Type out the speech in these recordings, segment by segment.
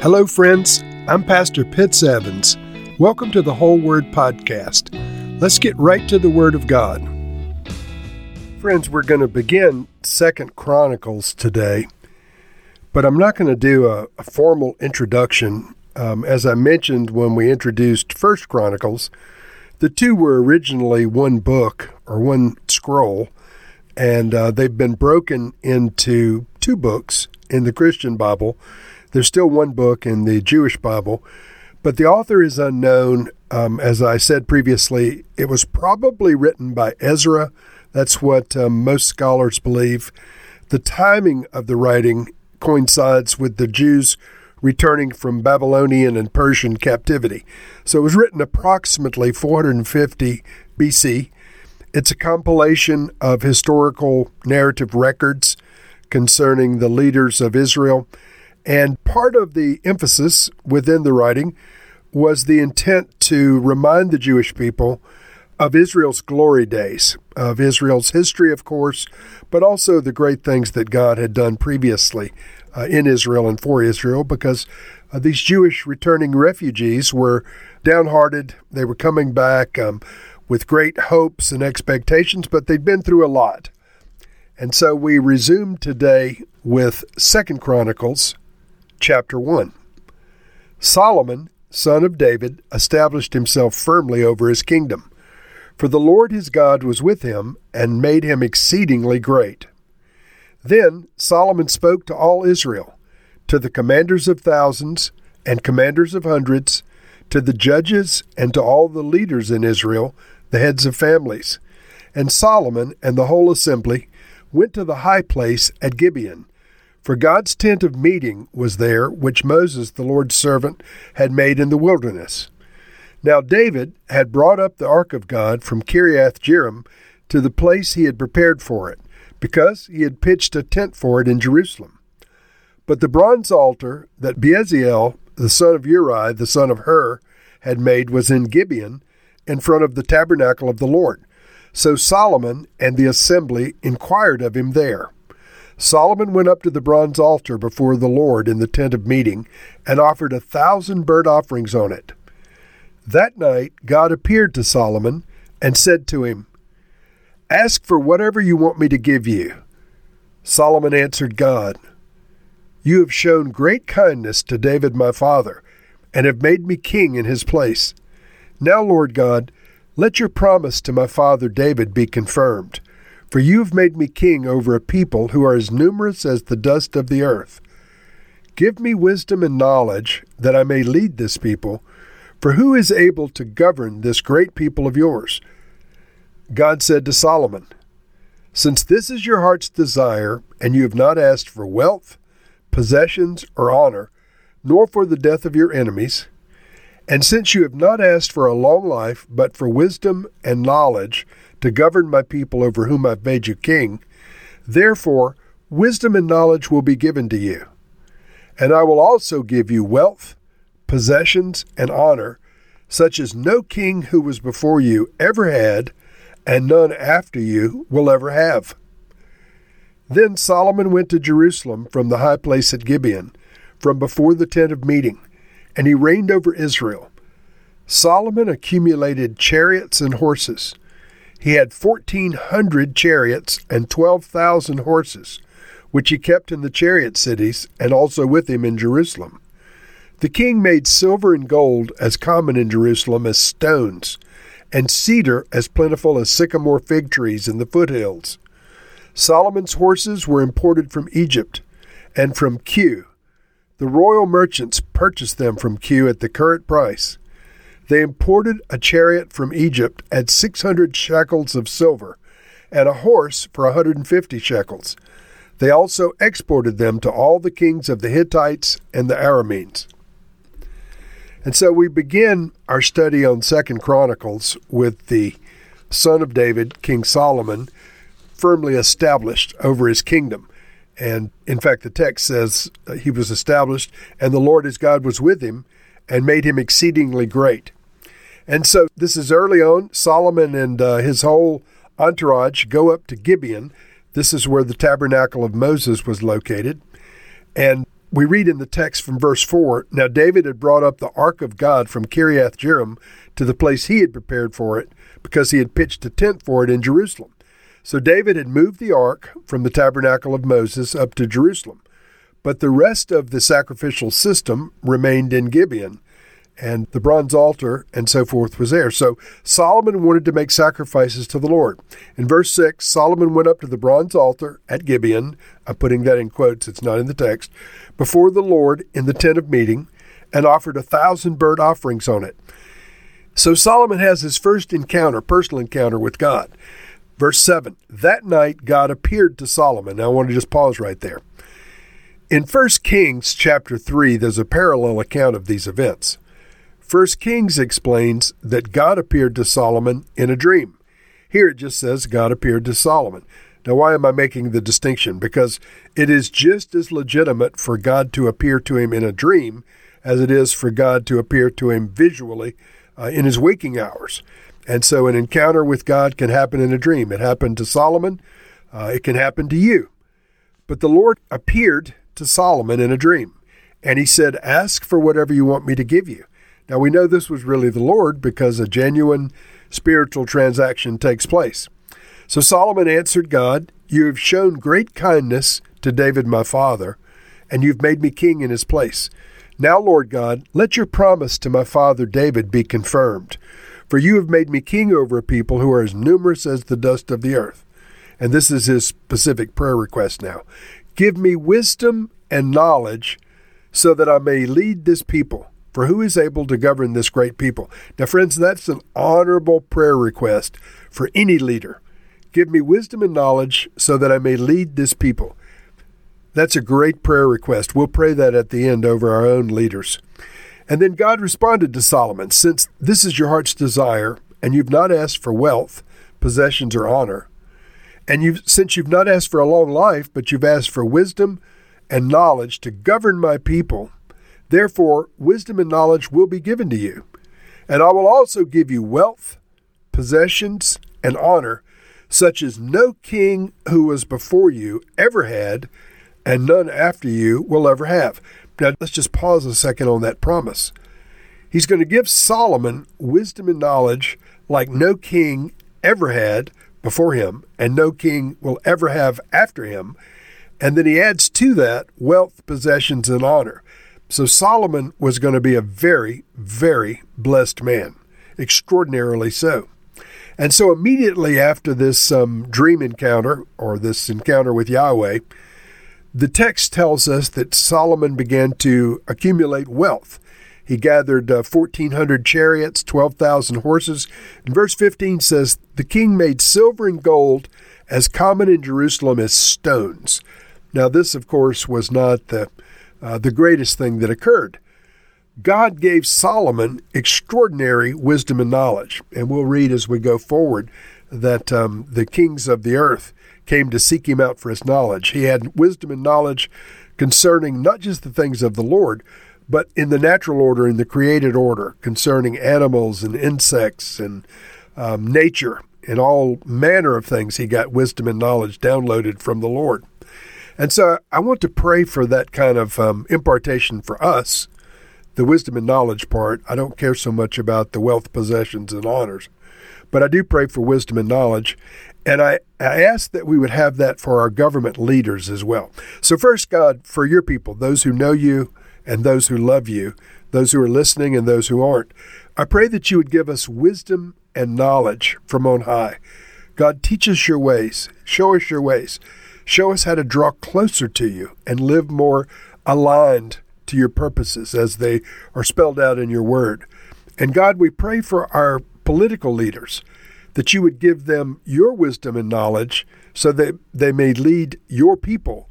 Hello, friends. I'm Pastor Pitts Evans. Welcome to the Whole Word Podcast. Let's get right to the Word of God. Friends, we're going to begin 2 Chronicles today, but I'm not going to do a formal introduction. As I mentioned when we introduced 1 Chronicles, the two were originally one book or one scroll, and they've been broken into two books in the Christian Bible. There's still one book in the Jewish Bible, but the author is unknown. As I said previously, it was probably written by Ezra. That's what most scholars believe. The timing of the writing coincides with the Jews returning from Babylonian and Persian captivity. So it was written approximately 450 BC. It's a compilation of historical narrative records concerning the leaders of Israel. And part of the emphasis within the writing was the intent to remind the Jewish people of Israel's glory days, of Israel's history, of course, but also the great things that God had done previously in Israel and for Israel, because these Jewish returning refugees were downhearted. They were coming back with great hopes and expectations, but they'd been through a lot. And so we resume today with 2 Chronicles Chapter 1. Solomon, son of David, established himself firmly over his kingdom. For the Lord his God was with him and made him exceedingly great. Then Solomon spoke to all Israel, to the commanders of thousands and commanders of hundreds, to the judges and to all the leaders in Israel, the heads of families. And Solomon and the whole assembly went to the high place at Gibeon. For God's tent of meeting was there, which Moses, the Lord's servant, had made in the wilderness. Now David had brought up the ark of God from Kiriath Jearim to the place he had prepared for it, because he had pitched a tent for it in Jerusalem. But the bronze altar that Bezalel, the son of Uri, the son of Hur, had made was in Gibeon, in front of the tabernacle of the Lord. So Solomon and the assembly inquired of him there. Solomon went up to the bronze altar before the Lord in the tent of meeting and offered 1,000 burnt offerings on it. That night God appeared to Solomon and said to him, "Ask for whatever you want me to give you." Solomon answered God, "You have shown great kindness to David my father, and have made me king in his place. Now, Lord God, let your promise to my father David be confirmed. For you have made me king over a people who are as numerous as the dust of the earth. Give me wisdom and knowledge, that I may lead this people, for who is able to govern this great people of yours?" God said to Solomon, "Since this is your heart's desire, and you have not asked for wealth, possessions, or honor, nor for the death of your enemies, and since you have not asked for a long life, but for wisdom and knowledge to govern my people over whom I've made you king, therefore wisdom and knowledge will be given to you. And I will also give you wealth, possessions, and honor, such as no king who was before you ever had, and none after you will ever have." Then Solomon went to Jerusalem from the high place at Gibeon, from before the tent of meeting, and he reigned over Israel. Solomon accumulated chariots and horses. He had 1,400 chariots and 12,000 horses, which he kept in the chariot cities and also with him in Jerusalem. The king made silver and gold as common in Jerusalem as stones, and cedar as plentiful as sycamore fig trees in the foothills. Solomon's horses were imported from Egypt and from Kew. The royal merchants purchased them from Kew at the current price. They imported a chariot from Egypt at 600 shekels of silver, and a horse for 150 shekels. They also exported them to all the kings of the Hittites and the Arameans. And so we begin our study on 2 Chronicles with the son of David, King Solomon, firmly established over his kingdom. And in fact, the text says he was established, and the Lord his God was with him, and made him exceedingly great. And so this is early on. Solomon and his whole entourage go up to Gibeon. This is where the tabernacle of Moses was located. And We read in the text from verse 4, Now David had brought up the ark of God from Kiriath Jearim to the place he had prepared for it, because he had pitched a tent for it in Jerusalem. So David had moved the ark from the tabernacle of Moses up to Jerusalem. But the rest of the sacrificial system remained in Gibeon, and the bronze altar and so forth was there. So Solomon wanted to make sacrifices to the Lord. In verse 6, Solomon went up to the bronze altar at Gibeon, I'm putting that in quotes, it's not in the text, before the Lord in the tent of meeting, and offered 1,000 burnt offerings on it. So Solomon has his first encounter, personal encounter with God. Verse 7, that night God appeared to Solomon. Now I want to just pause right there. In 1 Kings chapter 3, there's a parallel account of these events. 1 Kings explains that God appeared to Solomon in a dream. Here it just says God appeared to Solomon. Now, why am I making the distinction? Because it is just as legitimate for God to appear to him in a dream as it is for God to appear to him visually in his waking hours. And so an encounter with God can happen in a dream. It happened to Solomon. It can happen to you. But the Lord appeared to Solomon in a dream, and he said, ask for whatever you want me to give you. Now, we know this was really the Lord because a genuine spiritual transaction takes place. So Solomon answered God, you have shown great kindness to David my father, and you've made me king in his place. Now, Lord God, let your promise to my father David be confirmed, for you have made me king over a people who are as numerous as the dust of the earth. And this is his specific prayer request now. Give me wisdom and knowledge so that I may lead this people. For who is able to govern this great people? Now, friends, that's an honorable prayer request for any leader. Give me wisdom and knowledge so that I may lead this people. That's a great prayer request. We'll pray that at the end over our own leaders. And then God responded to Solomon, since this is your heart's desire, and you've not asked for wealth, possessions, or honor, and since you've not asked for a long life, but you've asked for wisdom and knowledge to govern my people, therefore, wisdom and knowledge will be given to you. And I will also give you wealth, possessions, and honor, such as no king who was before you ever had, and none after you will ever have. Now, let's just pause a second on that promise. He's going to give Solomon wisdom and knowledge like no king ever had before him, and no king will ever have after him. And then he adds to that wealth, possessions, and honor. So Solomon was going to be a very, very blessed man, extraordinarily so. And so immediately after this dream encounter, or this encounter with Yahweh, the text tells us that Solomon began to accumulate wealth. He gathered 1,400 chariots, 12,000 horses. And verse 15 says, the king made silver and gold as common in Jerusalem as stones. Now this, of course, was not the greatest thing that occurred. God gave Solomon extraordinary wisdom and knowledge. And we'll read as we go forward that the kings of the earth came to seek him out for his knowledge. He had wisdom and knowledge concerning not just the things of the Lord, but in the natural order, in the created order, concerning animals and insects and nature and all manner of things. He got wisdom and knowledge downloaded from the Lord. And so I want to pray for that kind of impartation for us, the wisdom and knowledge part. I don't care so much about the wealth, possessions, and honors, but I do pray for wisdom and knowledge. And I ask that we would have that for our government leaders as well. So first, God, for your people, those who know you, and those who love you, those who are listening and those who aren't. I pray that you would give us wisdom and knowledge from on high. God, teach us your ways. Show us your ways. Show us how to draw closer to you and live more aligned to your purposes as they are spelled out in your word. And God, we pray for our political leaders, that you would give them your wisdom and knowledge so that they may lead your people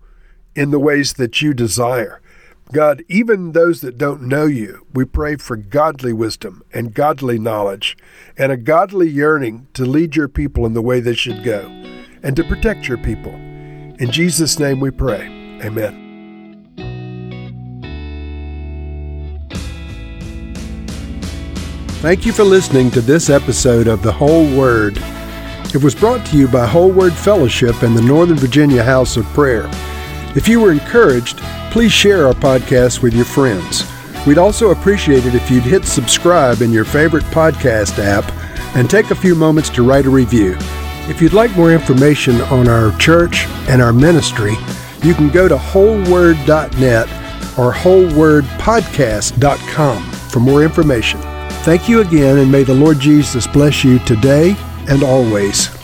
in the ways that you desire. God, even those that don't know you, we pray for godly wisdom and godly knowledge and a godly yearning to lead your people in the way they should go and to protect your people. In Jesus' name we pray. Amen. Thank you for listening to this episode of The Whole Word. It was brought to you by Whole Word Fellowship and the Northern Virginia House of Prayer. If you were encouraged, please share our podcast with your friends. We'd also appreciate it if you'd hit subscribe in your favorite podcast app and take a few moments to write a review. If you'd like more information on our church and our ministry, you can go to wholeword.net or wholewordpodcast.com for more information. Thank you again, and may the Lord Jesus bless you today and always.